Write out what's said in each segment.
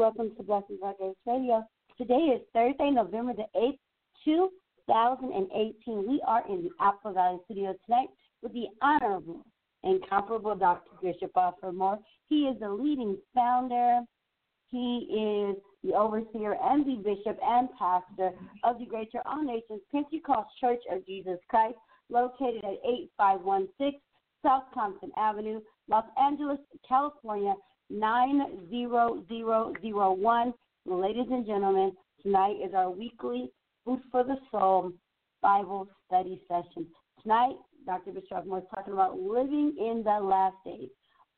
welcome to Blessings by Grace Radio. Today is Thursday, November the 8th, 2018. We are in the Apple Valley Studio tonight with the Honorable and Comparable Dr. Bishop Barford Moore. He is the leading founder. He is the overseer and the bishop and pastor of the Greater All Nations Pentecost Church of Jesus Christ, located at 8516 South Compton Avenue, Los Angeles, California, 90001. Well, ladies and gentlemen, tonight is our weekly Food for the Soul Bible study session. Tonight, Dr. Bishop Moore is talking about living in the last days.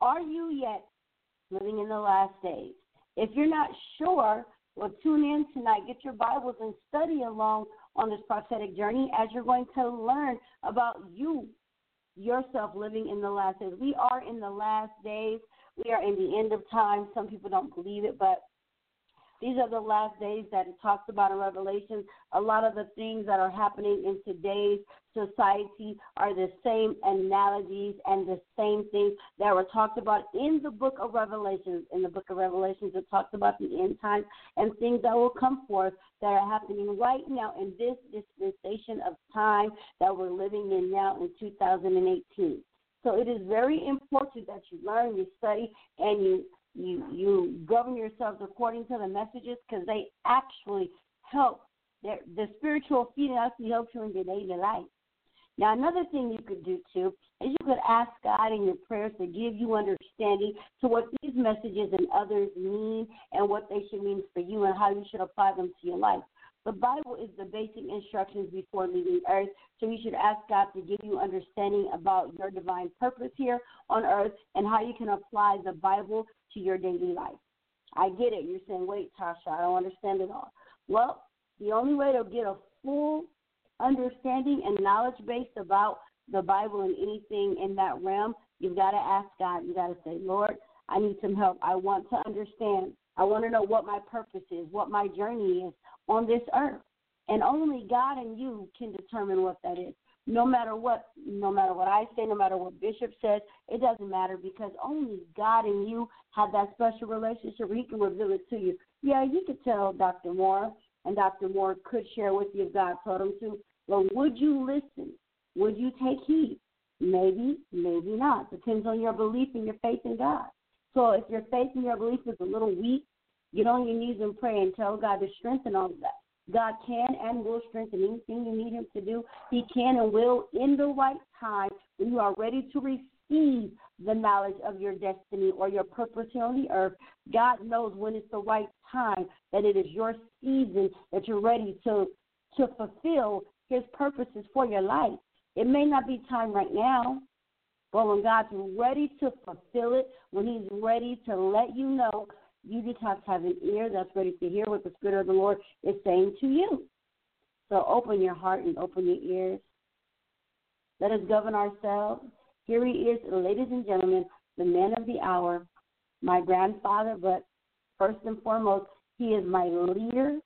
Are you yet living in the last days? If you're not sure, well, tune in tonight. Get your Bibles and study along on this prophetic journey as you're going to learn about you, yourself living in the last days. We are in the last days. We are in the end of time. Some people don't believe it, but these are the last days that it talks about in Revelation. A lot of the things that are happening in today's society are the same analogies and the same things that were talked about in the book of Revelation. In the book of Revelation, it talks about the end time and things that will come forth that are happening right now in this dispensation of time that we're living in now in 2018. So it is very important that you learn, you study, and you govern yourselves according to the messages, because they actually help. The spiritual feeding actually helps you in your daily life. Now, another thing you could do, too, is you could ask God in your prayers to give you understanding to what these messages and others mean and what they should mean for you and how you should apply them to your life. The Bible is the basic instructions before leaving earth, so you should ask God to give you understanding about your divine purpose here on earth and how you can apply the Bible to your daily life. I get it. You're saying, wait, Tasha, I don't understand it all. Well, the only way to get a full understanding and knowledge base about the Bible and anything in that realm, you've got to ask God. You've got to say, Lord, I need some help. I want to understand. I want to know what my purpose is, what my journey is on this earth. And only God and you can determine what that is. No matter what I say, no matter what Bishop says, it doesn't matter, because only God and you have that special relationship where he can reveal it to you. Yeah, you could tell Dr. Moore, and Dr. Moore could share with you if God told him to, but would you listen? Would you take heed? Maybe, maybe not. Depends on your belief and your faith in God. So if your faith and your belief is a little weak, get on your knees and pray and tell God to strengthen all of that. God can and will strengthen anything you need him to do. He can and will in the right time when you are ready to receive the knowledge of your destiny or your purpose here on the earth. God knows when it's the right time, that it is your season, that you're ready to fulfill his purposes for your life. It may not be time right now, but when God's ready to fulfill it, when he's ready to let you know, you just have to have an ear that's ready to hear what the Spirit of the Lord is saying to you. So open your heart and open your ears. Let us govern ourselves. Here he is, ladies and gentlemen, the man of the hour, my grandfather, but first and foremost, he is my leader.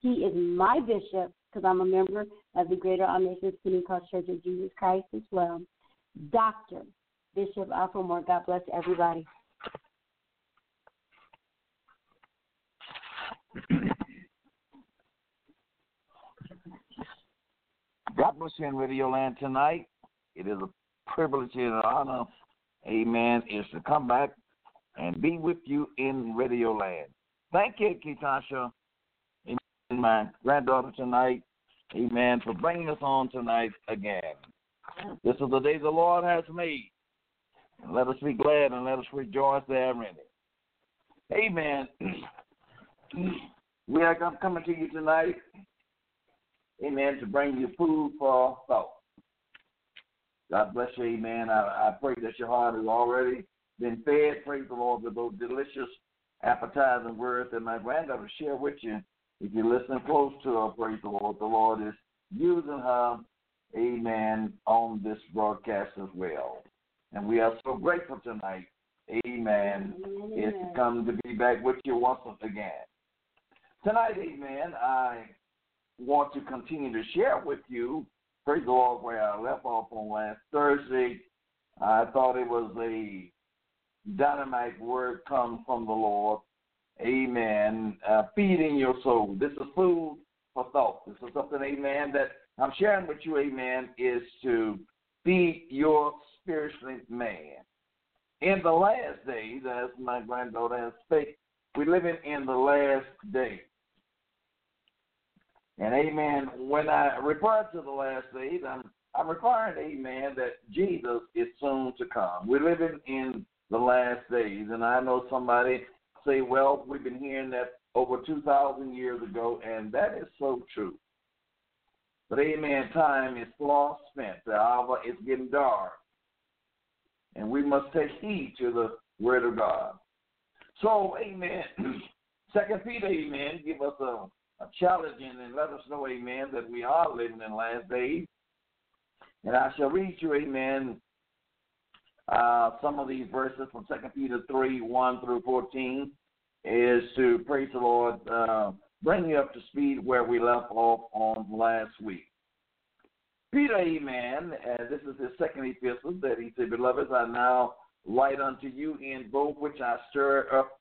He is my bishop, because I'm a member of the Greater All Nations Pentecost Church of Jesus Christ as well. Dr. Bishop Offelmore, God bless everybody. God bless you in Radio Land tonight. It is a privilege and an honor, amen, is to come back and be with you in Radio Land. Thank you, Kitasha, and my granddaughter tonight, amen, for bringing us on tonight again. This is the day the Lord has made. And let us be glad and let us rejoice therein. Amen. We are coming to you tonight, amen, to bring you food for thought. God bless you, amen. I pray that your heart has already been fed. Praise the Lord for those delicious appetizing words that my granddaughter shared with you. If you listen close to her, praise the Lord is using her, amen, on this broadcast as well. And we are so grateful tonight, amen, it's come to be back with you once again. Tonight, amen, I want to continue to share with you, praise the Lord, where I left off on last Thursday. I thought it was a dynamite word come from the Lord, amen, feeding your soul. This is food for thought. This is something, amen, that I'm sharing with you, amen, is to feed your spiritual man. In the last days, as my granddaughter has spoken, we're living in the last day. And, amen, when I refer to the last days, I'm referring, amen, that Jesus is soon to come. We're living in the last days. And I know somebody say, well, we've been hearing that over 2,000 years ago, and that is so true. But, amen, time is far spent. The hour is getting dark. And we must take heed to the word of God. So, amen, 2 Peter, amen, give us a challenge and let us know, amen, that we are living in the last days. And I shall read you, amen, some of these verses from 2 Peter 3, 1 through 14 is to, praise the Lord, bring you up to speed where we left off on last week. Peter, amen, this is his second epistle that he said, Beloveds, I now write unto you in both which I stir up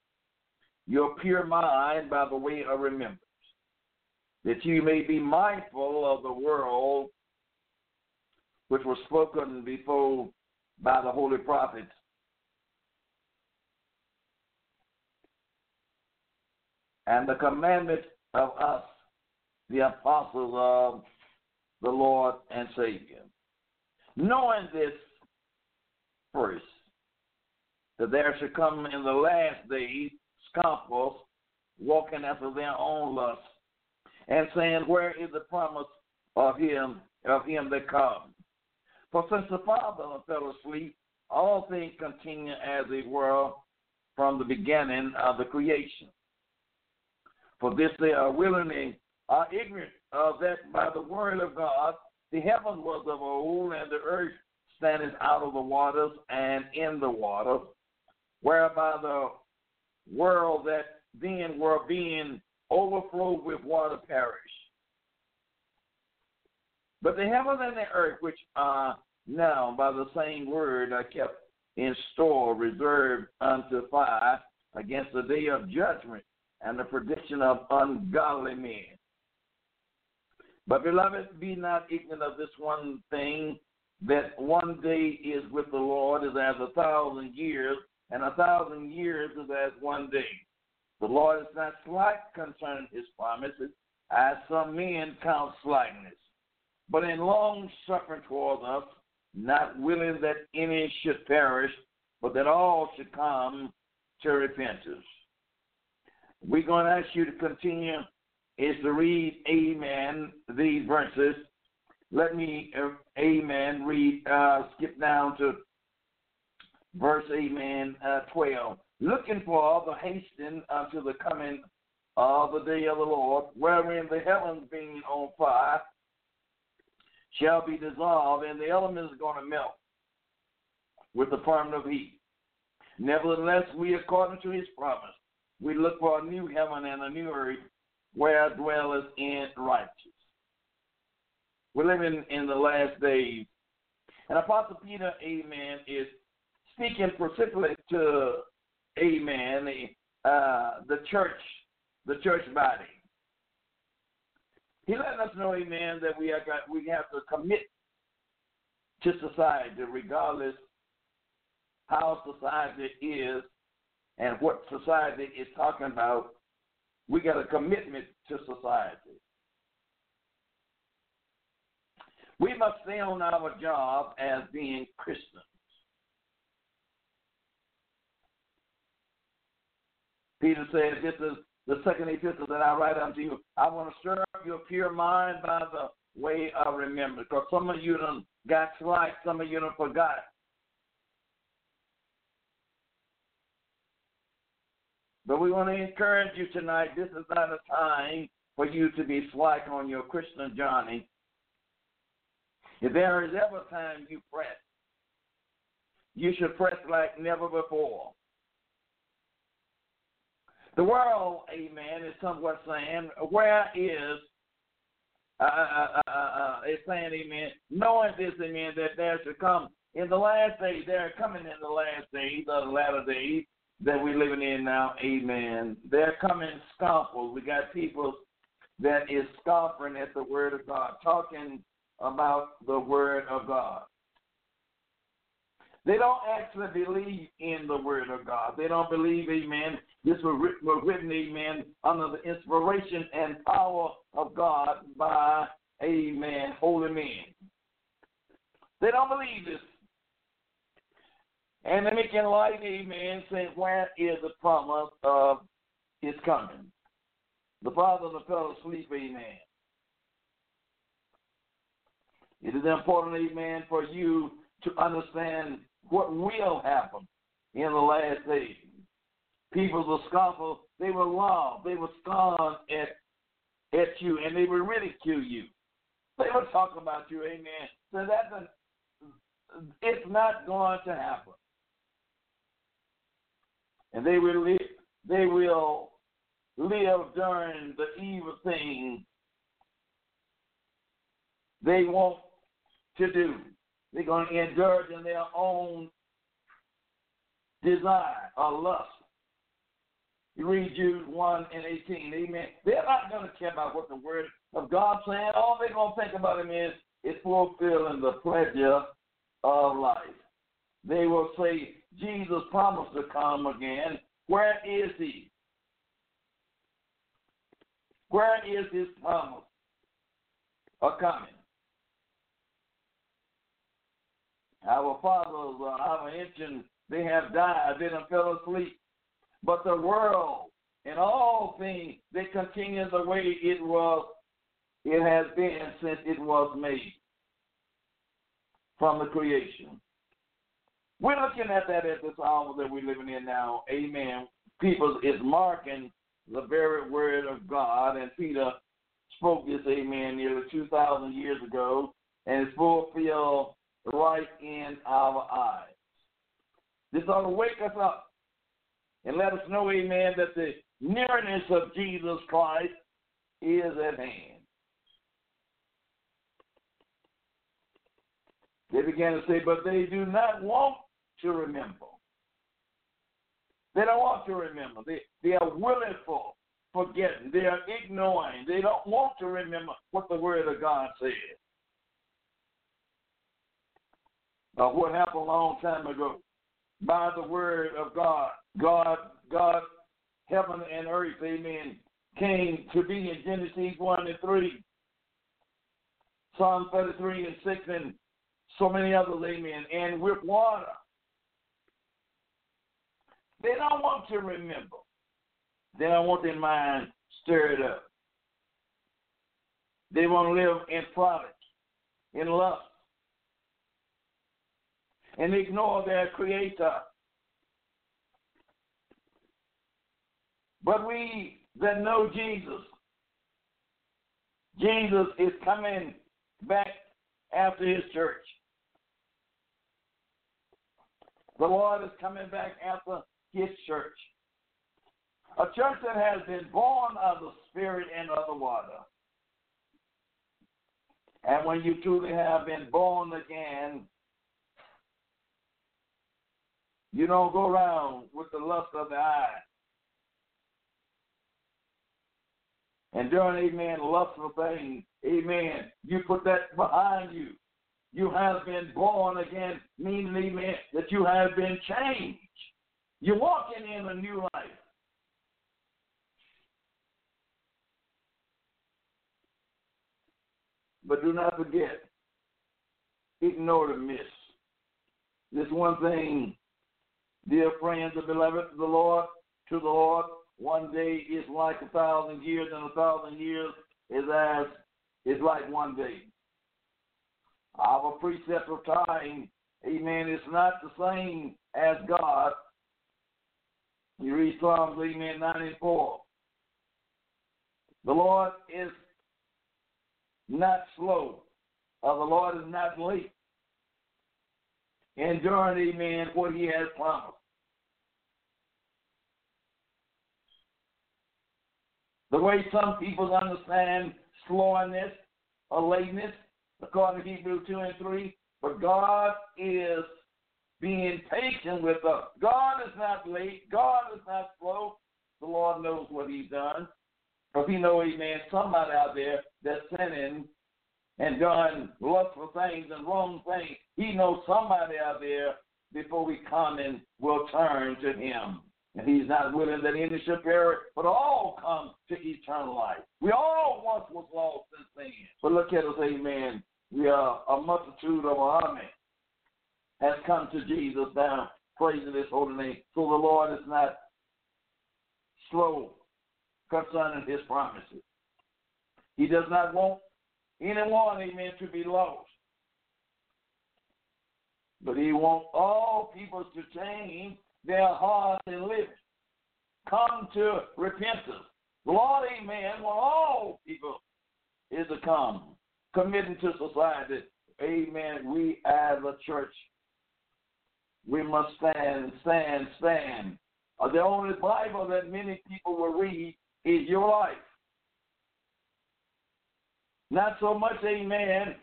your pure mind by the way of remembrance, that you may be mindful of the world which was spoken before by the holy prophets, and the commandment of us, the apostles of the Lord and Savior, knowing this first, that there should come in the last days scoffers, walking after their own lust, and saying, where is the promise of him that comes? For since the Father fell asleep, all things continue as they were from the beginning of the creation. For this they are willingly are ignorant of, that by the word of God the heaven was of old, and the earth standeth out of the waters and in the water, whereby the world that then were being overflowed with water perished. But the heaven and the earth, which are now by the same word, are kept in store, reserved unto fire against the day of judgment and the prediction of ungodly men. But, beloved, be not ignorant of this one thing, that one day is with the Lord is as 1,000 years, and 1,000 years is as one day. The Lord is not slight concerning his promises, as some men count slightness, but in long suffering towards us, not willing that any should perish, but that all should come to repentance. We're going to ask you to continue is to read, amen, these verses. Let me, amen, read, skip down to verse, amen, 12. Looking for the hastening unto the coming of the day of the Lord, wherein the heavens being on fire shall be dissolved, and the elements are going to melt with the firmament of heat. Nevertheless, we, according to his promise, we look for a new heaven and a new earth, where dwelleth in righteousness. We're living in the last days. And Apostle Peter, amen, is speaking specifically to, amen, the church body. He let us know, amen, that we have to commit to society, regardless how society is and what society is talking about. We got a commitment to society. We must stay on our job as being Christians. Peter said, this is the second epistle that I write unto you. I want to stir up your pure mind by the way of remembrance. Because some of you done got slight, some of you done forgot. But we want to encourage you tonight, this is not a time for you to be slack on your Christian journey. If there is ever a time you press, you should press like never before. The world, amen, is somewhat saying, where is, it's saying, amen, knowing this, amen, that there should come in the last days, there are coming in the last days, or the latter days, that we're living in now, amen. They're coming scoffers. We got people that is scoffing at the word of God, talking about the word of God. They don't actually believe in the word of God. They don't believe, amen, this was written, amen, under the inspiration and power of God by, amen, holy men. They don't believe this. And they make it light, amen, saying, where is the promise of his coming? The father of the fellow sleep, amen. It is important, amen, for you to understand what will happen in the last days. People will scoff, they will laugh, they will scoff at you, and they will ridicule you. They will talk about you, amen. So it's not going to happen. And they will live during the evil thing they want to do. They're going to indulge in their own desire or lust. You read Jude 1 and 18, amen. They're not going to care about what the word of God saying. All they're going to think about him is fulfilling the pleasure of life. They will say, Jesus promised to come again. Where is he? Where is his promise of coming? Our fathers, our ancients, they have died, they done fell asleep. But the world and all things, they continue the way it has been since it was made from the creation. We're looking at that at this hour that we're living in now. Amen. People is marking the very word of God. And Peter spoke this, amen, nearly 2,000 years ago. And it's fulfilled right in our eyes. This ought to wake us up and let us know, amen, that the nearness of Jesus Christ is at hand. They began to say, but they do not want to remember. They don't want to remember. They are willing for forgetting. They are ignoring. They don't want to remember what the word of God says. What happened a long time ago. By the word of God, God, heaven and earth, amen, came to be in Genesis 1 and 3, Psalm 33 and 6, and so many others, amen, and with water. They don't want to remember. They don't want their mind stirred up. They want to live in pride, in lust, and ignore their creator. But we that know Jesus is coming back after his church. The Lord is coming back after his church. A church that has been born of the Spirit and of the water. And when you truly have been born again, you don't go around with the lust of the eye. And during, amen, lustful things, amen, you put that behind you. You have been born again, meaning, amen, that you have been changed. You're walking in a new life. But do not forget, ignore the myths. This one thing, dear friends and beloved, to the Lord, one day is like 1,000 years, and 1,000 years is like one day. Our precept of time, amen, is not the same as God. You read Psalms, amen, 94. The Lord is not slow, or the Lord is not late. Enduring, amen, what he has promised. The way some people understand slowness or lateness, according to Hebrews 2 and 3, but God is being patient with us. God is not late. God is not slow. The Lord knows what he's done. Because he knows, amen, somebody out there that's sinning and done lustful things and wrong things. He knows somebody out there before we come and will turn to him. And he's not willing that any should perish, but all come to eternal life. We all once was lost in sin. But look at us, amen. We are a multitude of army has come to Jesus now, praising his holy name. So the Lord is not slow concerning his promises. He does not want anyone, amen, to be lost. But he wants all people to change their hearts and lips, come to repentance. The Lord, amen, want all people is to come, committing to society. Amen, we as a church, we must stand. The only Bible that many people will read is your life. Not so much, amen,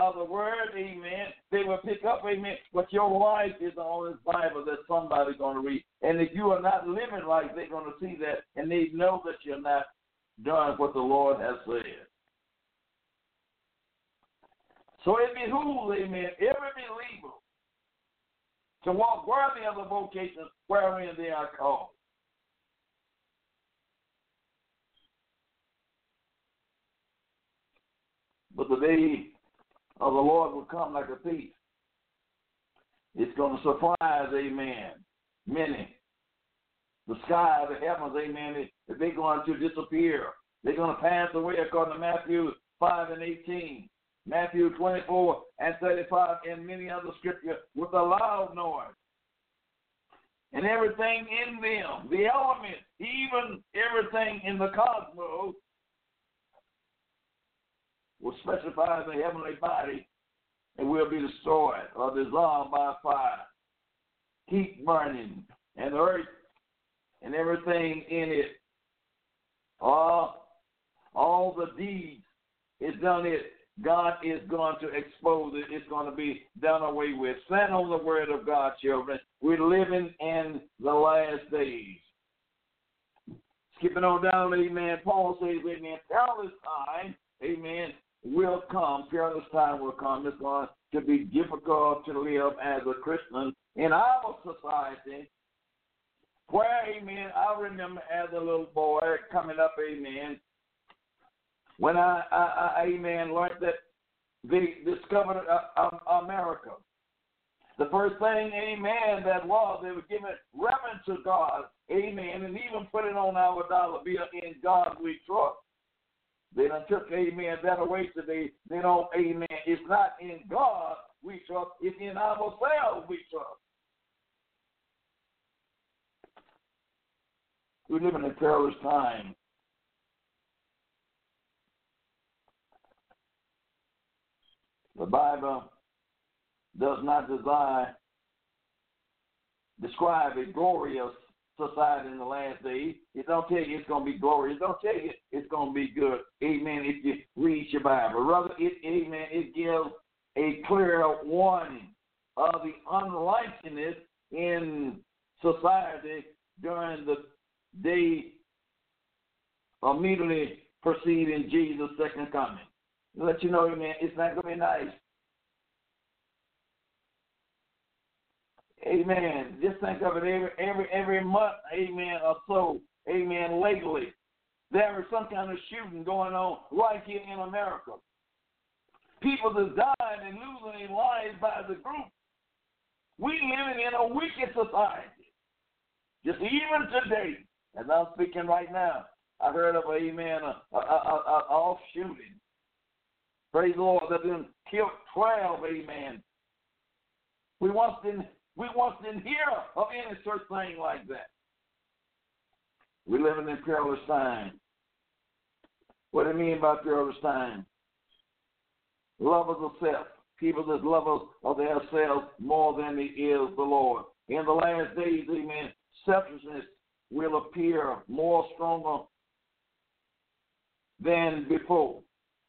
of the word, amen, they will pick up, amen, but your life is the only Bible that somebody's going to read. And if you are not living right, they're going to see that, and they know that you're not doing what the Lord has said. So it behooves, amen, every believer to walk worthy of the vocation wherein they are called. But the day of the Lord will come like a thief. It's going to surprise, amen, many. The sky, the heavens, amen, they're going to disappear. They're going to pass away according to Matthew 5 and 18. Matthew 24 and 35, and many other scriptures with a loud noise. And everything in them, the elements, even everything in the cosmos, will specify the heavenly body and will be destroyed or dissolved by fire. Keep burning, and the earth and everything in it, all the deeds is done it. God is going to expose it. It's going to be done away with. Stand on the word of God, children. We're living in the last days. Skipping on down, amen. Paul says, amen, perilous time, amen, will come. Perilous time will come. It's going to be difficult to live as a Christian in our society. Where, amen, I remember as a little boy coming up, amen, when I amen, learned that they discovered America. The first thing, amen, that was, they were giving reverence to God, amen, and even put it on our dollar bill, in God we trust. They done took, amen, that away today. They don't, amen, it's not in God we trust, it's in ourselves we trust. We're living in perilous times. The Bible does not describe a glorious society in the last days. It don't tell you it's going to be glorious. It don't tell you it's going to be good. Amen, if you read your Bible. Rather, amen, it gives a clear warning of the unrighteousness in society during the day immediately preceding Jesus' second coming. Let you know, amen, it's not going to be nice. Amen. Just think of it every month, amen, or so, amen, lately. There is some kind of shooting going on right here in America. People that died and losing their lives by the group. We're living in a wicked society. Just even today, as I'm speaking right now, I heard of, amen, off shooting. Praise the Lord, that done killed 12, amen. We once didn't hear of any such thing like that. We're living in perilous times. What do you mean by perilous times? Lovers of self. People that lovers of themselves more than it is the Lord. In the last days, amen, selfishness will appear more stronger than before.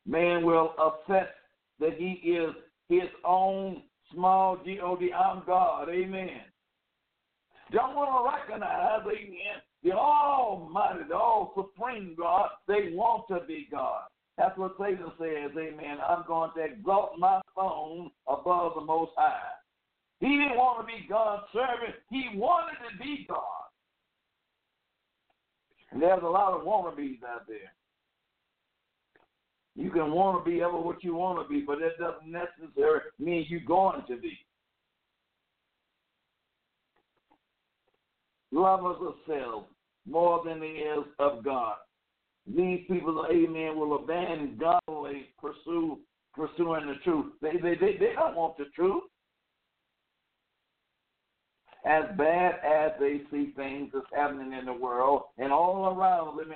Man will assess that he is his own small G-O-D, I'm God, amen. Don't want to recognize, amen, the Almighty, the All-Supreme God. They want to be God. That's what Satan says, amen. I'm going to exalt my throne above the Most High. He didn't want to be God's servant. He wanted to be God. And there's a lot of wannabes out there. You can want to be ever what you want to be, but that doesn't necessarily mean you're going to be. Lovers of self more than they is of God. These people, amen, will abandon godly pursuing the truth. They don't want the truth. As bad as they see things that's happening in the world and all around them,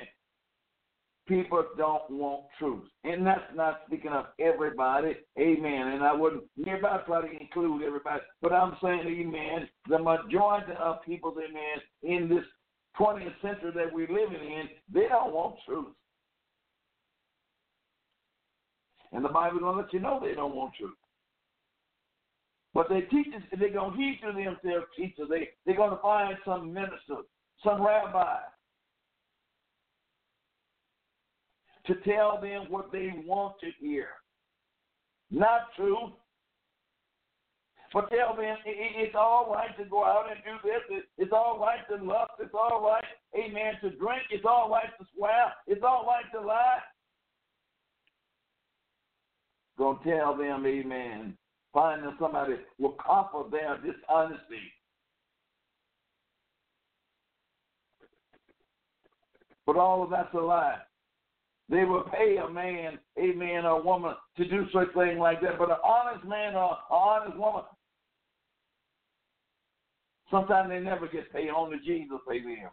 people don't want truth. And that's not speaking of everybody, amen. And I wouldn't nearby try to include everybody, but I'm saying, amen, the majority of people, amen, in this 20th century that we're living in, they don't want truth. And the Bible's going to let you know they don't want truth. But they teach us, they're going to heed to themselves teachers. They're going to find some minister, some rabbi, to tell them what they want to hear. Not true. But tell them it's all right to go out and do this. It's all right to lust. It's all right, amen, to drink. It's all right to swear. It's all right to lie. Going to tell them, amen, finding somebody will cover their dishonesty. But all of that's a lie. They will pay a man, amen, or a woman to do such thing like that. But an honest man or an honest woman, sometimes they never get paid. Only Jesus paid them.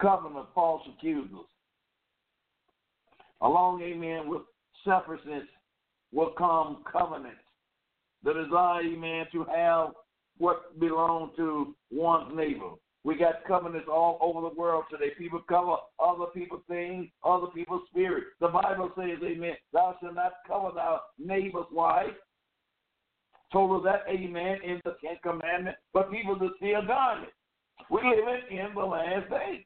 Covering the false accusers. Along, amen, with selfishness will come covenants. The desire, amen, to have what belongs to one's neighbor. We got covenants all over the world today. People cover other people's things, other people's spirits. The Bible says, amen, thou shalt not cover thy neighbor's wife. Told us that, amen, in the Ten Commandments. But people just still done it. We're living in the last days.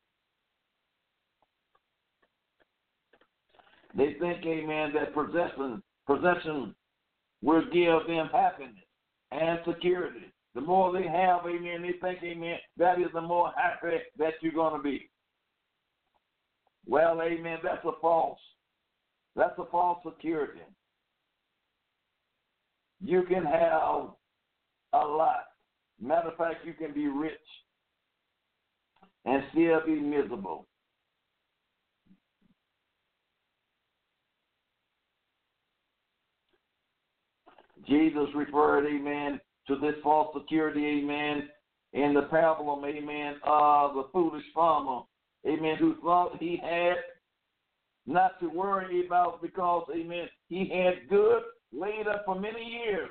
They think, amen, that possession will give them happiness and security. The more they have, amen, they think, amen, that is the more happy that you're going to be. Well, amen, that's a false security. You can have a lot. Matter of fact, you can be rich and still be miserable. Jesus referred, amen, to this false security, amen, in the parable, amen, of the foolish farmer, amen, who thought he had not to worry about because, amen, he had good laid up for many years.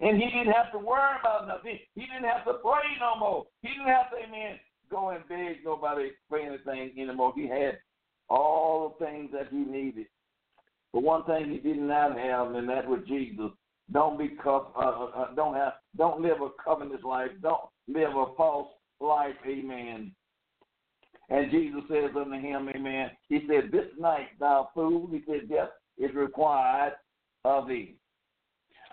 And he didn't have to worry about nothing. He didn't have to pray no more. He didn't have to, amen, go and beg nobody for anything anymore. He had all the things that he needed. But one thing he did not have, and that was Jesus. Don't live a covetous life. Don't live a false life, amen. And Jesus says unto him, amen, he said, this night thou fool, he said, death is required of thee.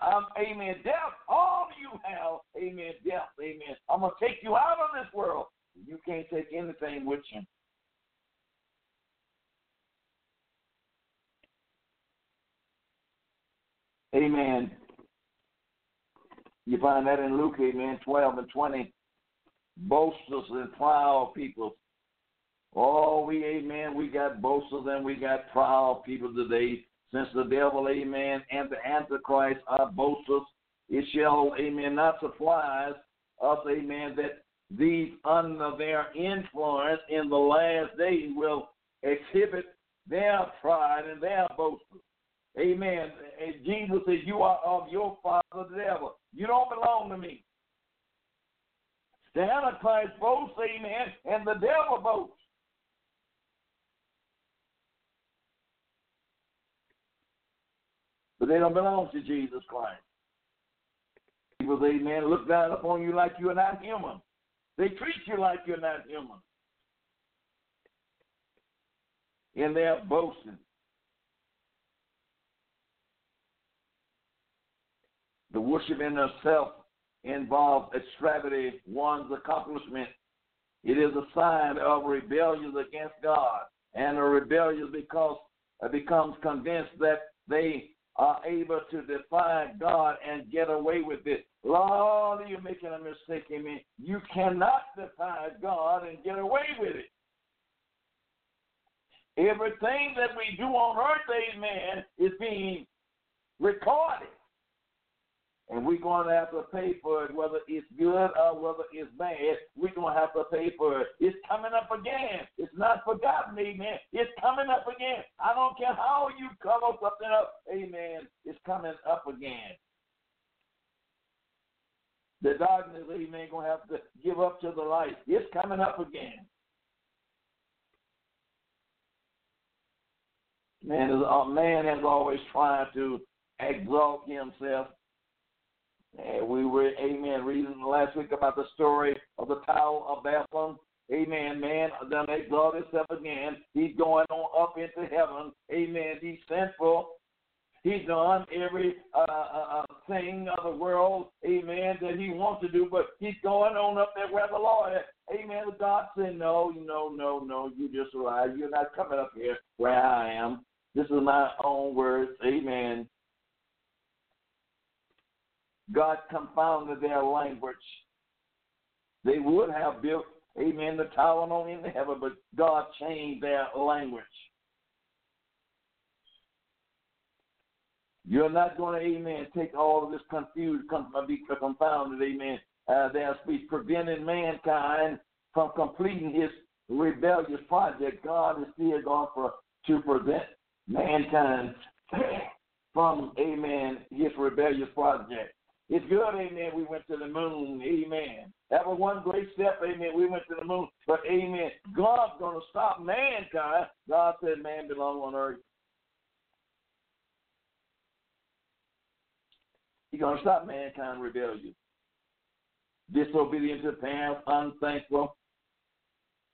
Amen, death, all you have, amen, death, amen. I'm going to take you out of this world. You can't take anything with you. Amen. You find that in Luke, amen, 12 and 20. Boasters and proud people. Oh, we got boasters and we got proud people today. Since the devil, amen, and the Antichrist are boasters, it shall, amen, not surprise us, amen, that these under their influence in the last days will exhibit their pride and their boasters. Amen. And Jesus says, you are of your father, the devil. You don't belong to me. The Antichrist boasts, amen, and the devil boasts. But they don't belong to Jesus Christ. People, they, man, look down upon you like you're not human. They treat you like you're not human. In their boasting. The worship in itself involves extravagant one's accomplishment. It is a sign of rebellion against God, and a rebellion because becomes convinced that they are able to defy God and get away with it. Lord, you're making a mistake in me. You cannot defy God and get away with it. Everything that we do on earth, amen, is being recorded. And we're going to have to pay for it, whether it's good or whether it's bad. We're going to have to pay for it. It's coming up again. It's not forgotten, amen. It's coming up again. I don't care how you cover something up, amen. It's coming up again. The darkness, amen, going to have to give up to the light. It's coming up again. Man has always tried to exalt himself. And we were, amen, reading last week about the story of the Tower of Babel. Amen, man, then they blow himself again. He's going on up into heaven. Amen, he's sinful. He's done every thing of the world, amen, that he wants to do, but he's going on up there where the Lord is. Amen, God said, no, you just arrived. You're not coming up here where I am. This is my own words, amen. God confounded their language. They would have built, amen, the tower on in heaven, but God changed their language. You're not going to, amen, take all of this confused, confounded, amen, their speech, preventing mankind from completing his rebellious project. God is still going to prevent mankind from, amen, his rebellious project. It's good, amen, we went to the moon, amen. That was one great step, amen, we went to the moon. But, amen, God's going to stop mankind. God said man belongs on earth. He's going to stop mankind rebellion. Disobedient to parents, unthankful.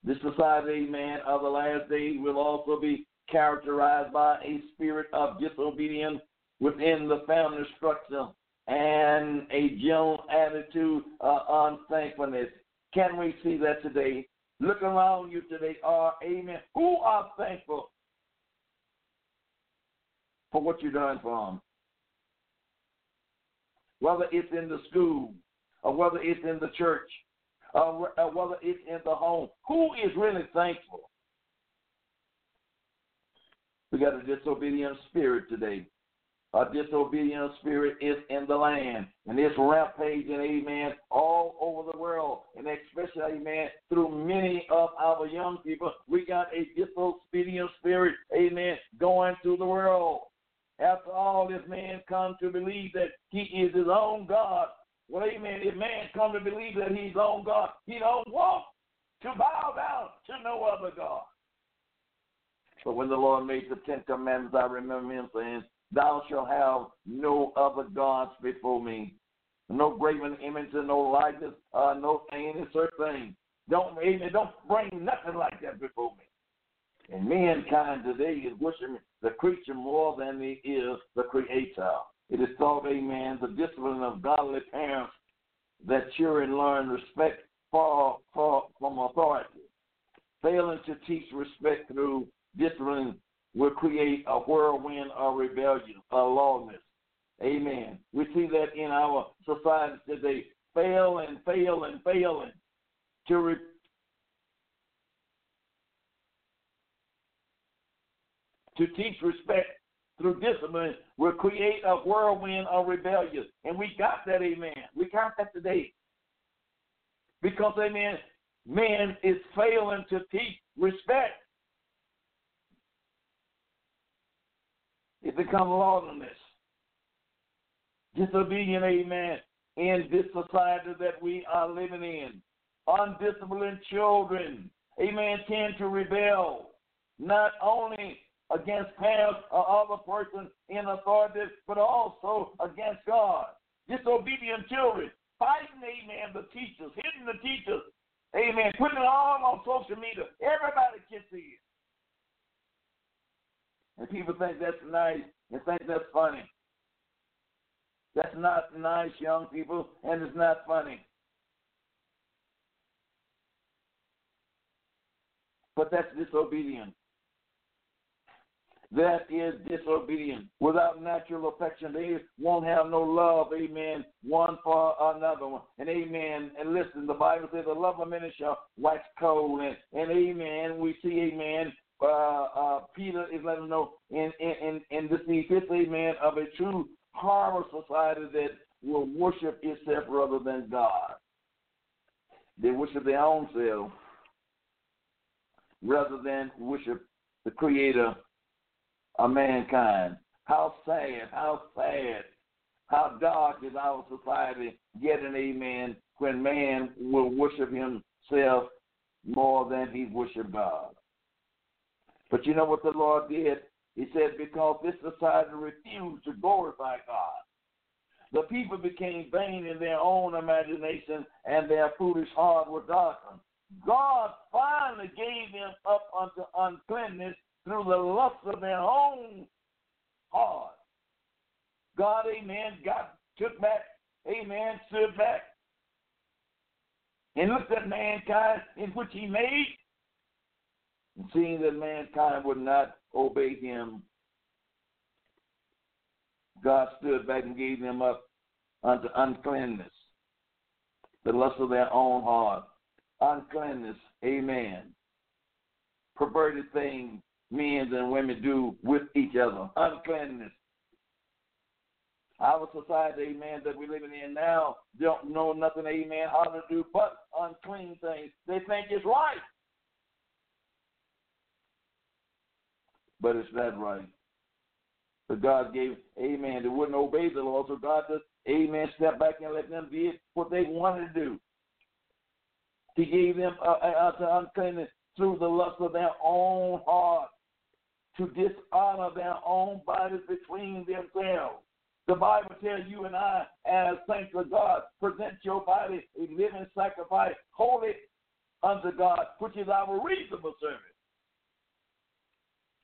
This society, amen, of the last days will also be characterized by a spirit of disobedience within the family structure, and a general attitude of unthankfulness. Can we see that today? Look around you today, amen, who are thankful for what you've done for them? Whether it's in the school, or whether it's in the church, or whether it's in the home, who is really thankful? We got a disobedient spirit today. A disobedient spirit is in the land, and it's rampaging, amen, all over the world, and especially, amen, through many of our young people. We got a disobedient spirit, amen, going through the world. After all, this man come to believe that he is his own God. Well, amen, if man come to believe that he's his own God, he don't want to bow down to no other God. But when the Lord made the Ten Commandments, I remember him saying, thou shalt have no other gods before me. No graven image and no likeness, no any such thing. Don't bring nothing like that before me. And mankind today is worshiping the creature more than he is the creator. It is thought, amen, the discipline of godly parents that children learn respect from authority. Failing to teach respect through discipline will create a whirlwind of rebellion, of lawlessness. Amen. We see that in our society today. Failing to to teach respect through discipline will create a whirlwind of rebellion. And we got that, amen. We got that today. Because, amen, man is failing to teach respect. It becomes lawlessness. Disobedient, amen, in this society that we are living in. Undisciplined children, amen, tend to rebel, not only against parents or other persons in authority, but also against God. Disobedient children, fighting, amen, the teachers, hitting the teachers, amen, putting it all on social media. Everybody can see it. And people think that's nice. They think that's funny. That's not nice, young people, and it's not funny. But that's disobedience. That is disobedience. Without natural affection, they won't have no love, amen, one for another one. And amen, and listen, the Bible says the love of many shall wax cold. And amen, we see, amen, Peter is letting us know in this need, amen, of a true horror society that will worship itself rather than God. They worship their own self rather than worship the creator of mankind. How sad, how dark is our society getting, amen, when man will worship himself more than he worship God. But you know what the Lord did? He said, because this society refused to glorify God, the people became vain in their own imagination, and their foolish heart was darkened. God finally gave them up unto uncleanness through the lust of their own heart. God, amen, stood back, and looked at mankind in which he made, and seeing that mankind would not obey him, God stood back and gave them up unto uncleanness, the lust of their own heart. Uncleanness, amen. Perverted things men and women do with each other. Uncleanness. Our society, amen, that we're living in now don't know nothing, amen, how to do but unclean things. They think it's right. But it's not right. But God gave, amen, they wouldn't obey the law, so God just, amen, stepped back and let them do what they wanted to do. He gave them unto uncleanness through the lust of their own heart, to dishonor their own bodies between themselves. The Bible tells you and I, as saints of God, present your body a living sacrifice, holy unto God, which is our reasonable service.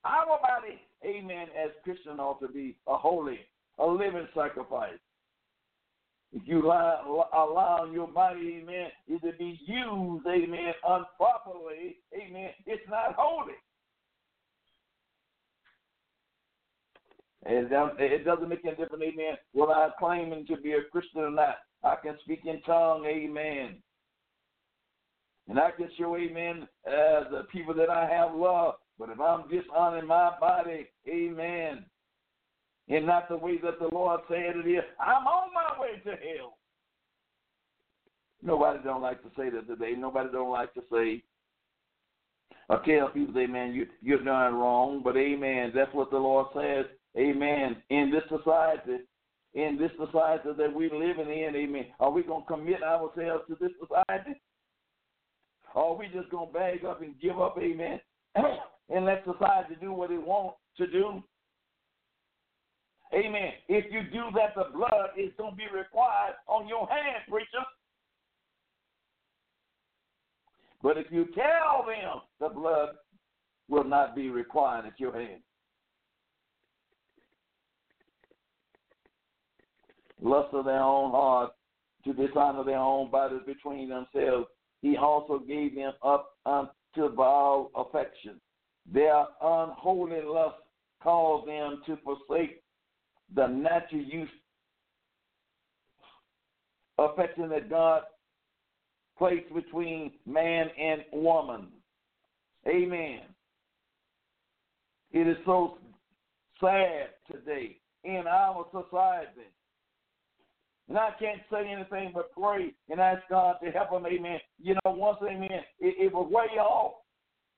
Our body, amen, as Christian ought to be a holy, a living sacrifice. If you allow your body, amen, is to be used, amen, unproperly, amen, it's not holy. And it doesn't make any difference, amen, whether I'm claiming to be a Christian or not. I can speak in tongue, amen. And I can show, amen, the people that I have love. But if I'm dishonoring my body, amen, and not the way that the Lord said it is, I'm on my way to hell. Nobody don't like to say that today. Nobody don't like to say or tell people, amen, you're doing wrong. But, amen, that's what the Lord says, amen, in this society that we're living in, amen. Are we going to commit ourselves to this society? Or are we just going to bag up and give up, amen, and let society do what it wants to do? Amen. If you do that, the blood is going to be required on your hand, preacher. But if you tell them, the blood will not be required at your hand. Lust of their own heart, to dishonor their own bodies between themselves. He also gave them up unto vile affection. Their unholy lust caused them to forsake the natural use affection that God placed between man and woman. Amen. It is so sad today in our society. And I can't say anything but pray and ask God to help them, amen. You know, once, amen, it was way off.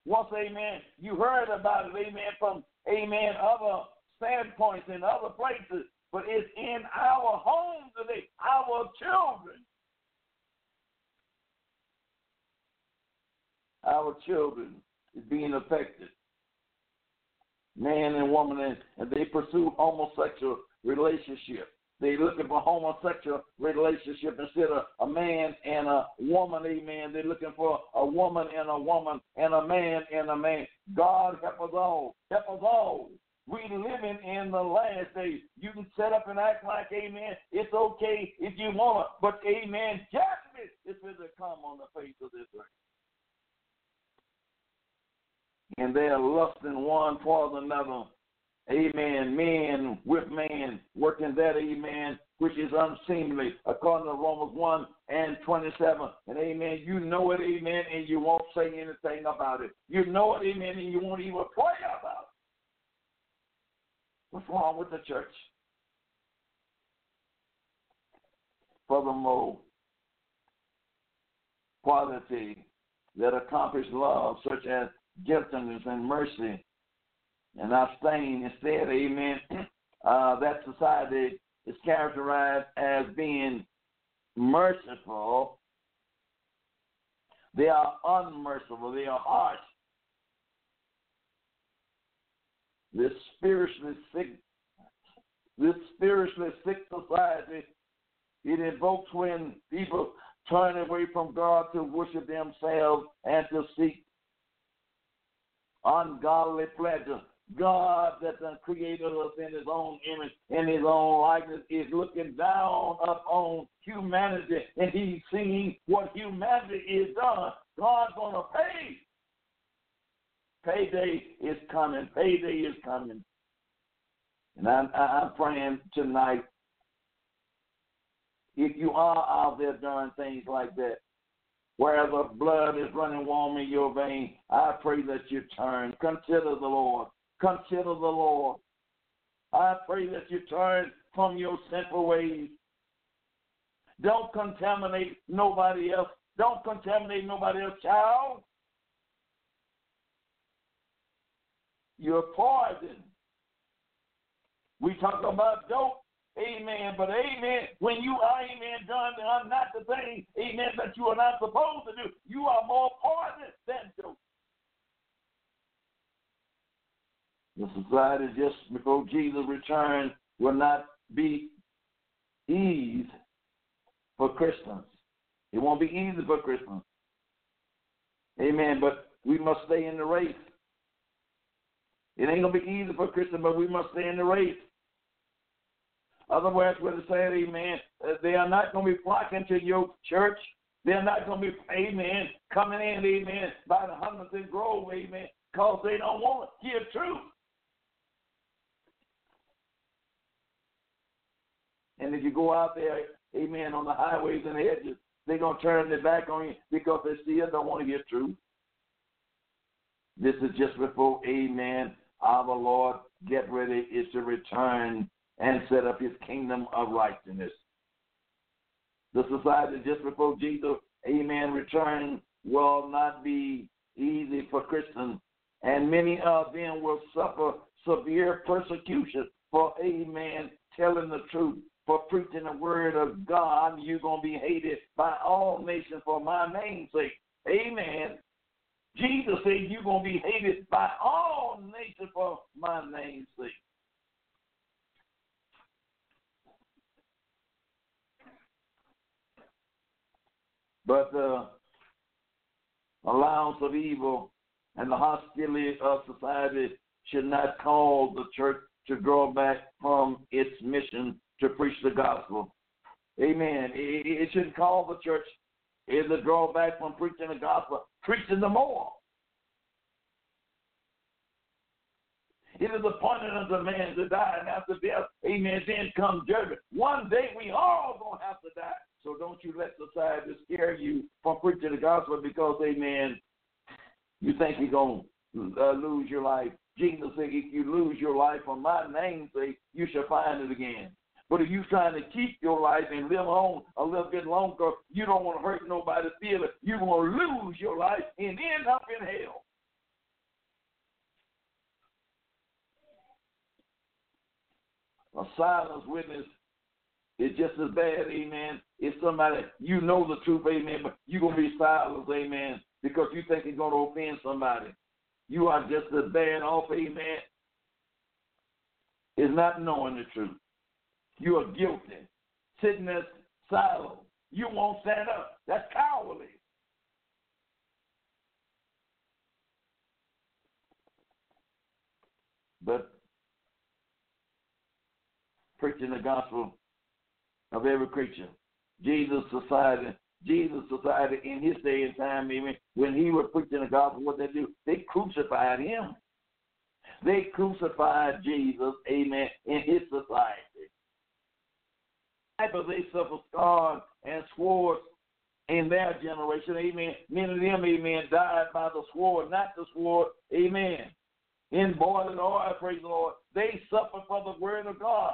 Once, amen, you heard about it, amen, from, amen, other standpoints in other places, but it's in our homes today, our children. Our children is being affected man and woman, and they pursue homosexual relationship. They looking for homosexual relationship instead of a man and a woman, amen. They're looking for a woman and a woman and a man and a man. God help us all. Help us all. We living in the last days. You can set up and act like, amen, it's okay if you want it. But, amen, judgment is going to come on the face of this earth. And they are lusting one for another. Amen. Man with man, working that, amen, which is unseemly, according to Romans 1:27. And, amen, you know it, amen, and you won't say anything about it. You know it, amen, and you won't even pray about it. What's wrong with the church? Furthermore, quality that accomplishes love, such as gentleness and mercy, and abstain. Instead, amen, that society is characterized as being merciful. They are unmerciful. They are harsh. This spiritually sick society, it invokes when people turn away from God to worship themselves and to seek ungodly pleasure. God that done created us in his own image, in his own likeness, is looking down upon humanity, and he's seeing what humanity is done. God's going to pay. Payday is coming. Payday is coming. And I'm praying tonight, if you are out there doing things like that, where the blood is running warm in your veins, I pray that you turn. Consider the Lord. Consider the Lord. I pray that you turn from your sinful ways. Don't contaminate nobody else. Don't contaminate nobody else, child. You're poison. We talk about dope, amen, but amen, when you are, amen, done not the thing, amen, that you are not supposed to do, you are more poison than dope. The society just before Jesus returns will not be easy for Christians. It won't be easy for Christians. Amen, but we must stay in the race. It ain't going to be easy for Christians, but we must stay in the race. Otherwise, we're saying, amen, they are not going to be flocking to your church. They're not going to be, amen, coming in, amen, by the hundreds and grove, amen, because they don't want to hear truth. And if you go out there, amen, on the highways and hedges, they're going to turn their back on you because they still don't want to hear truth. This is just before, amen, our Lord, get ready, is to return and set up his kingdom of righteousness. The society just before Jesus, amen, return will not be easy for Christians, and many of them will suffer severe persecution for, amen, telling the truth. For preaching the word of God, you're going to be hated by all nations for my name's sake. Amen. Jesus said, you're going to be hated by all nations for my name's sake. But the allowance of evil and the hostility of society should not cause the church to draw back from its mission to preach the gospel. Amen. It shouldn't cause the church to draw back from preaching the gospel. Preaching the more. It is appointed unto man to die, and after death, amen, then comes judgment. One day we all going to have to die. So don't you let society scare you from preaching the gospel because, amen, you think you're going to lose your life. Jesus said, if you lose your life for my name's sake, you shall find it again. But if you're trying to keep your life and live on a little bit longer, you don't want to hurt nobody's feelings. You're going to lose your life and end up in hell. A silent witness is just as bad, amen, if somebody, you know the truth, amen, but you're going to be silent, amen, because you think it's going to offend somebody. You are just as bad off, amen, is not knowing the truth. You are guilty, sitting there silent. You won't stand up. That's cowardly. But preaching the gospel of every creature, Jesus' society in his day and time, even when he was preaching the gospel, what they do, they crucified him. They crucified Jesus, amen, in his society. They suffered scars and swords in their generation, amen. Many of them, amen, died by the sword, not the sword, amen. In boiling oil, praise the Lord, they suffered for the word of God.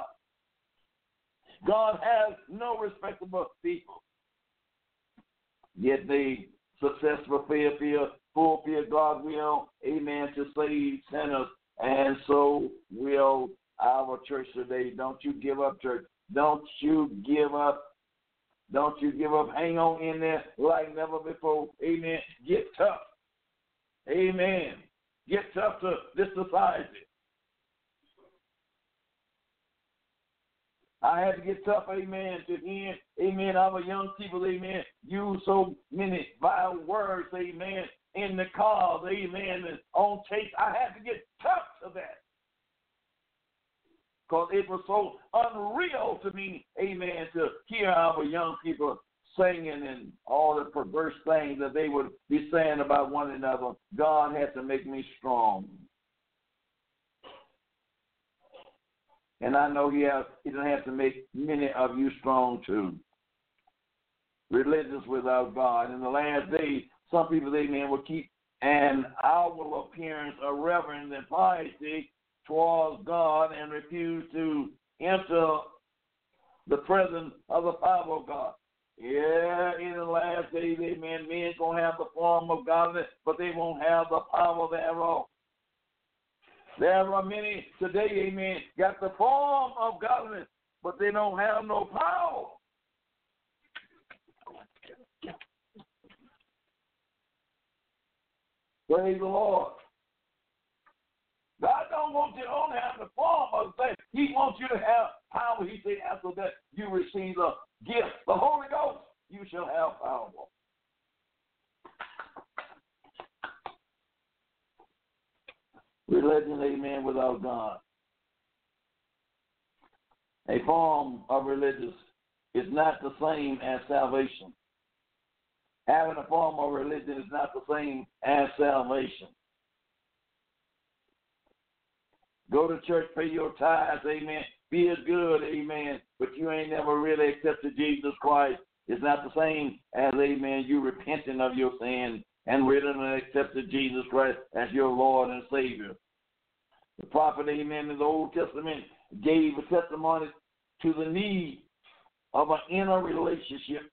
God has no respect among people. Yet they successfully fulfill God's will, amen, to save sinners. And so will our church today. Don't you give up, church. Don't you give up. Don't you give up. Hang on in there like never before. Amen. Get tough. Amen. Get tough to this society. I had to get tough, amen, to hear, amen, our young people, amen, use so many vile words, amen, in the cars, amen, and on tape. I had to get tough to that because it was so unreal to me, amen, to hear our young people singing and all the perverse things that they would be saying about one another. God had to make me strong. And I know he's going to have to make many of you strong, too. Religious without God. In the last days, some people, amen, will keep an outward appearance of reverence and piety towards God and refuse to enter the presence of the power of God. Yeah, in the last days, amen, men going to have the form of godliness, but they won't have the power thereof. There are many today, amen, got the form of godliness, but they don't have no power. Praise the Lord. God don't want you to only have the form of faith. He wants you to have power. He said, after that, you receive the gift, the Holy Ghost, you shall have power. Religion, amen, without God. A form of religious is not the same as salvation. Having a form of religion is not the same as salvation. Go to church, pay your tithes, amen. Be as good, amen, but you ain't never really accepted Jesus Christ. It's not the same as, amen, you repenting of your sins and written and accepted Jesus Christ as your Lord and Savior. The prophet, amen, in the Old Testament gave a testimony to the need of an inner relationship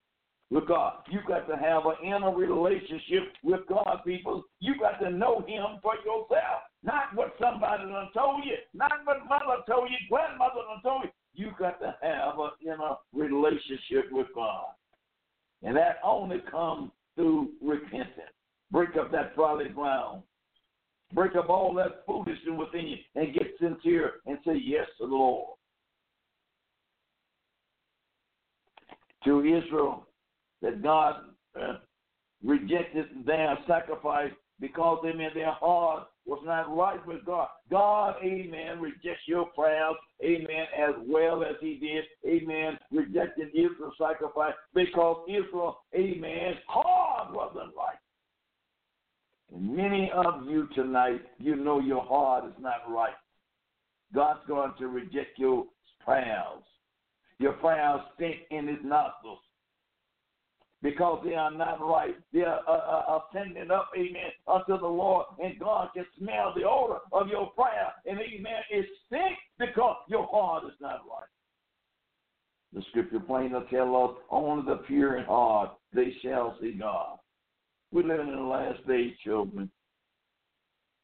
with God. You've got to have an inner relationship with God, people. You've got to know him for yourself, not what somebody done told you, not what mother told you, grandmother done told you. You've got to have an inner relationship with God. And that only comes through repentance. Break up that solid ground. Break up all that foolishness within you and get sincere and say yes to the Lord. To Israel, that God rejected their sacrifice because, amen, their heart was not right with God. God, amen, rejects your prayers, amen, as well as he did, amen, rejected Israel's sacrifice because Israel, amen, heart wasn't right. Many of you tonight, you know your heart is not right. God's going to reject your prayers. Your prayers stink in his nostrils because they are not right. They are ascending up, amen, unto the Lord, and God can smell the odor of your prayer, and amen, it stinks because your heart is not right. The scripture plainly tells us, only the pure in heart, they shall see God. We're living in the last days, children.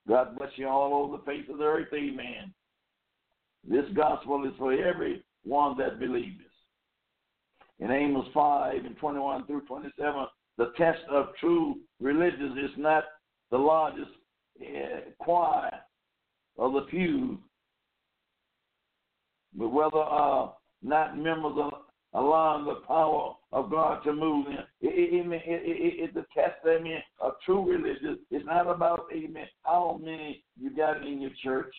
God bless you all over the face of the earth, amen. This gospel is for everyone that believes. In Amos 5 and 21 through 27, the test of true religion is not the largest choir of the pews, but whether or not members allow the power of God to move them. It's a testament of true religion. It's not about, amen, how many you got in your church.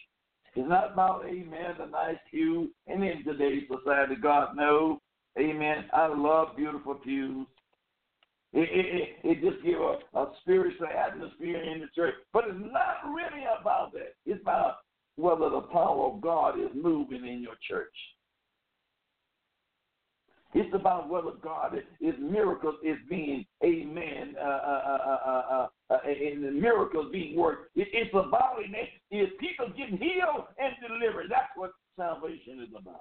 It's not about, amen, the nice pew. And in today's society, God knows, amen, I love beautiful pews. It just gives a spiritual atmosphere in the church. But it's not really about that. It's about whether the power of God is moving in your church. It's about whether God is miracles is being, amen, and the miracles being worked. It's about, amen, is people getting healed and delivered. That's what salvation is about.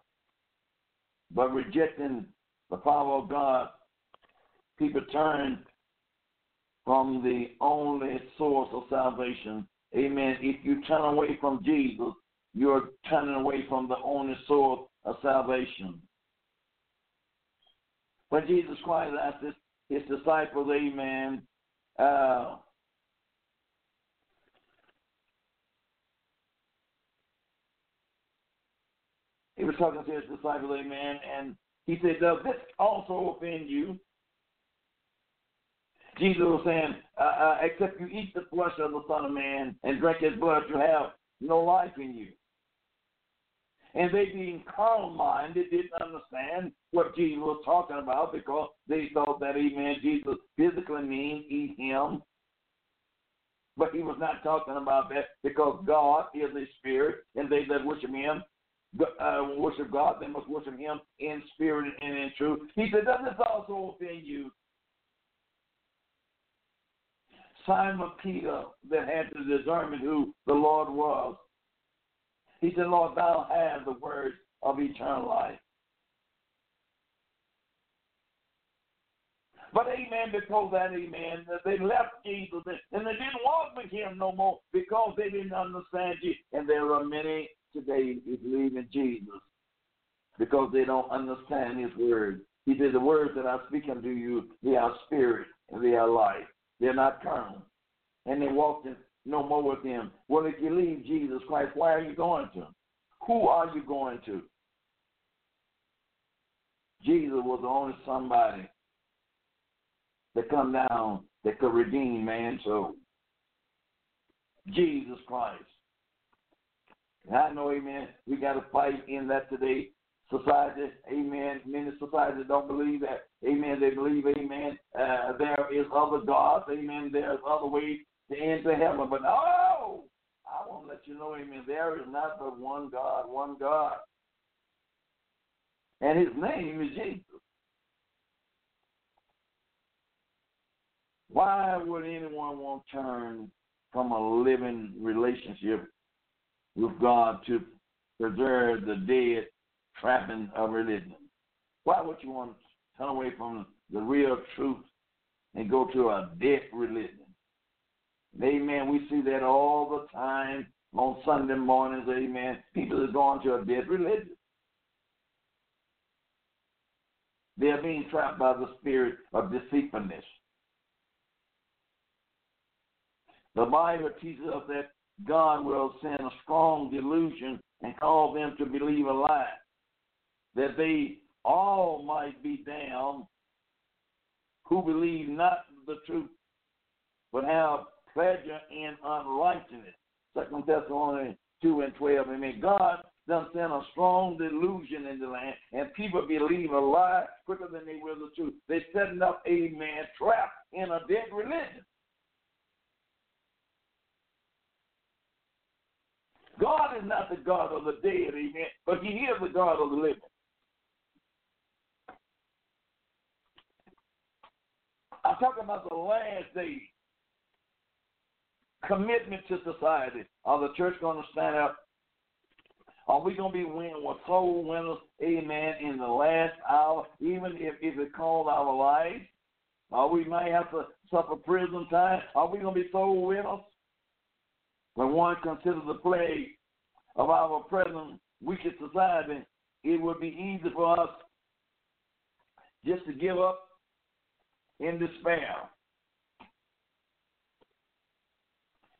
But rejecting the power of God, people turn from the only source of salvation. Amen. If you turn away from Jesus, you're turning away from the only source of salvation. When Jesus Christ asked his disciples, amen, he was talking to his disciples, amen, and he said, does this also offend you? Jesus was saying, except you eat the flesh of the Son of Man and drink his blood, you have no life in you. And they, being carnal-minded, didn't understand what Jesus was talking about because they thought that, amen, Jesus physically means eat him. But he was not talking about that because God is a spirit, and they that worship him, worship God, they must worship him in spirit and in truth. He said, does this also offend you? Simon Peter, that had to determine who the Lord was, he said, Lord, thou hast the words of eternal life. But, amen, before that, amen, they left Jesus and they didn't walk with him no more because they didn't understand Jesus. And there are many today who believe in Jesus because they don't understand his word. He said, the words that I speak unto you, they are spirit and they are life. They're not carnal. And they walked no more with him. Well, if you leave Jesus Christ, where are you going to? Who are you going to? Jesus was the only somebody that come down that could redeem man's soul. Jesus Christ. And I know, amen, we got to fight in that today. Society, amen, many societies don't believe that. Amen, they believe, amen, there is other gods. Amen, there's other ways to enter heaven. But, oh, I want to let you know, amen, there is not but one God. And his name is Jesus. Why would anyone want to turn from a living relationship with God to preserve the dead trapping of religion? Why would you want to turn away from the real truth and go to a dead religion? Amen. We see that all the time on Sunday mornings. Amen. People are going to a dead religion. They're being trapped by the spirit of deceitfulness. The Bible teaches us that God will send a strong delusion and cause them to believe a lie, that they all might be damned who believe not the truth, but have pleasure in unrighteousness. 2 Thessalonians 2:12. Amen. God done sent a strong delusion in the land, and people believe a lie quicker than they will the truth. They're setting up, amen, trap in a dead religion. God is not the God of the dead, amen, but he is the God of the living. I'm talking about the last days. Commitment to society. Are the church going to stand up? Are we going to be winning with soul winners, amen, in the last hour, even if it calls our lives? Or we might have to suffer prison time. Are we going to be soul winners? When one considers the plague of our present wicked society, it would be easy for us just to give up in despair.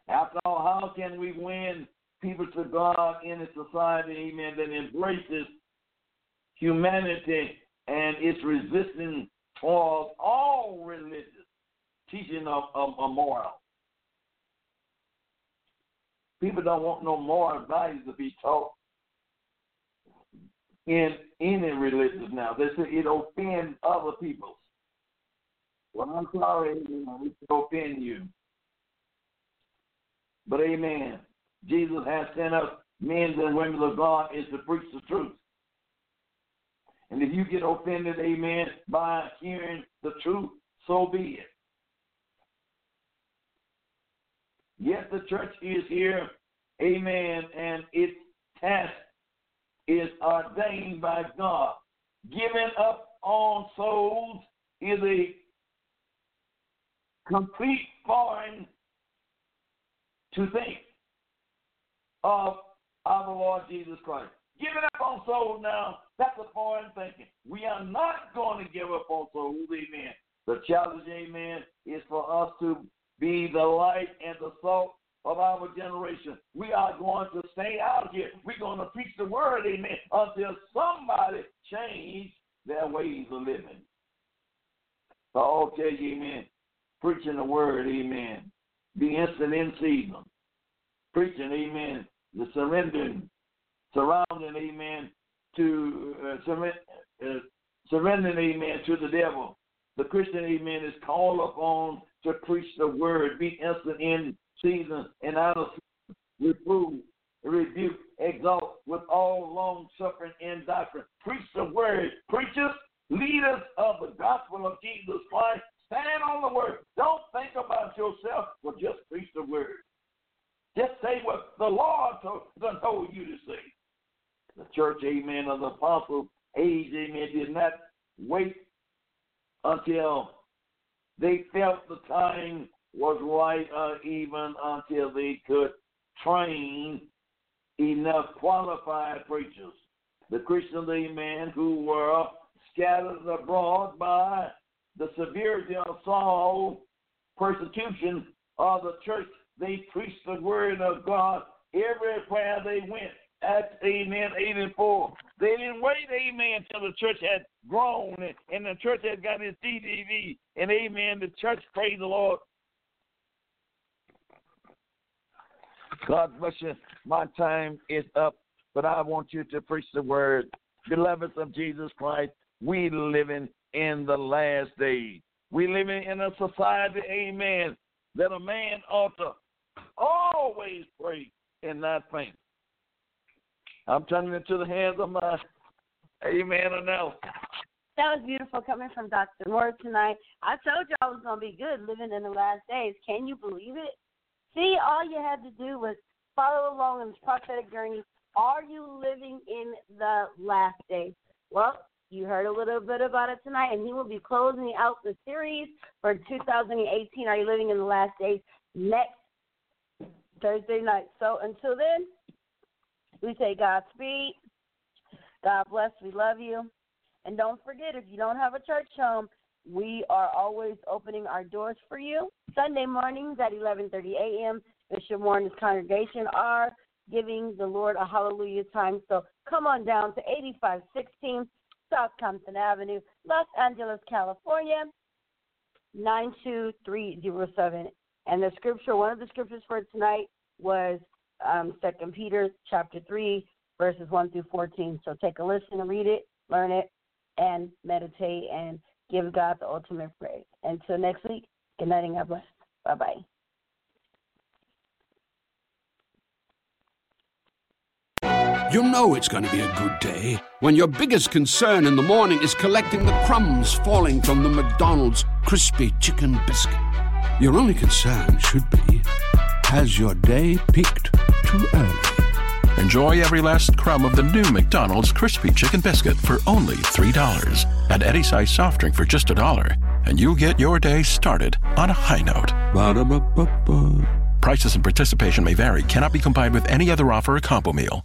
After all, how can we win people to God in a society, amen, that embraces humanity and its resistance towards all religious teaching of morals. People don't want no moral values to be taught in any religion now. They say it offends other people. Well, I'm sorry, it offends you. But amen. Jesus has sent us men and women of God is to preach the truth. And if you get offended, amen, by hearing the truth, so be it. Yes, the church is here, amen, and its task is ordained by God. Giving up on souls is a complete foreign to think of our Lord Jesus Christ. Giving up on souls now, that's a foreign thinking. We are not going to give up on souls, amen. The challenge, amen, is for us to be the light and the salt of our generation. We are going to stay out here. We're going to preach the word, amen, until somebody changes their ways of living. So I'll tell you, amen, preaching the word, amen, be instant in season. Preaching, amen, the surrendering, surrounding, amen, to surrendering, amen, to the devil. The Christian, amen, is called upon to preach the word, be instant in season and out of season, reprove, rebuke, exalt with all long suffering and doctrine. Preach the word. Preachers, leaders of the gospel of Jesus Christ, stand on the word. Don't think about yourself, but just preach the word. Just say what the Lord told you to say. The church, amen, of the apostles' age, amen, did not wait until they felt the time was right, or even until they could train enough qualified preachers. The Christians, amen, who were scattered abroad by the severity of Saul's persecution of the church, they preached the word of God everywhere they went. Acts, amen, 8 and 4. They didn't wait, amen, till the church had grown and the church had got its DVD. And amen, the church, praise the Lord. God bless you. My time is up, but I want you to preach the word. Beloveds of Jesus Christ, we living in the last days. We living in a society, amen, that a man ought to always pray and not faint. I'm turning it to the hands of my amen announcer. That was beautiful coming from Dr. Moore tonight. I told you I was going to be good living in the last days. Can you believe it? See, all you had to do was follow along in this prophetic journey. Are you living in the last days? Well, you heard a little bit about it tonight, and he will be closing out the series for 2018, Are You Living in the Last Days, next Thursday night. So until then, we say Godspeed, God bless, we love you. And don't forget, if you don't have a church home, we are always opening our doors for you. Sunday mornings at 11:30 a.m., Bishop Moore and his congregation are giving the Lord a hallelujah time. So come on down to 8516 South Compton Avenue, Los Angeles, California, 92307. And the scripture, one of the scriptures for tonight was 2 Peter chapter 3, verses 1 through 14. So take a listen and read it, learn it, and meditate, and give God the ultimate praise. Until next week, good night and God bless. Bye-bye. You know it's going to be a good day when your biggest concern in the morning is collecting the crumbs falling from the McDonald's crispy chicken biscuit. Your only concern should be, has your day peaked too early? Enjoy every last crumb of the new McDonald's crispy chicken biscuit for only $3. And any size soft drink for just $1. And you'll get your day started on a high note. Ba-da-ba-ba-ba. Prices and participation may vary. Cannot be combined with any other offer or combo meal.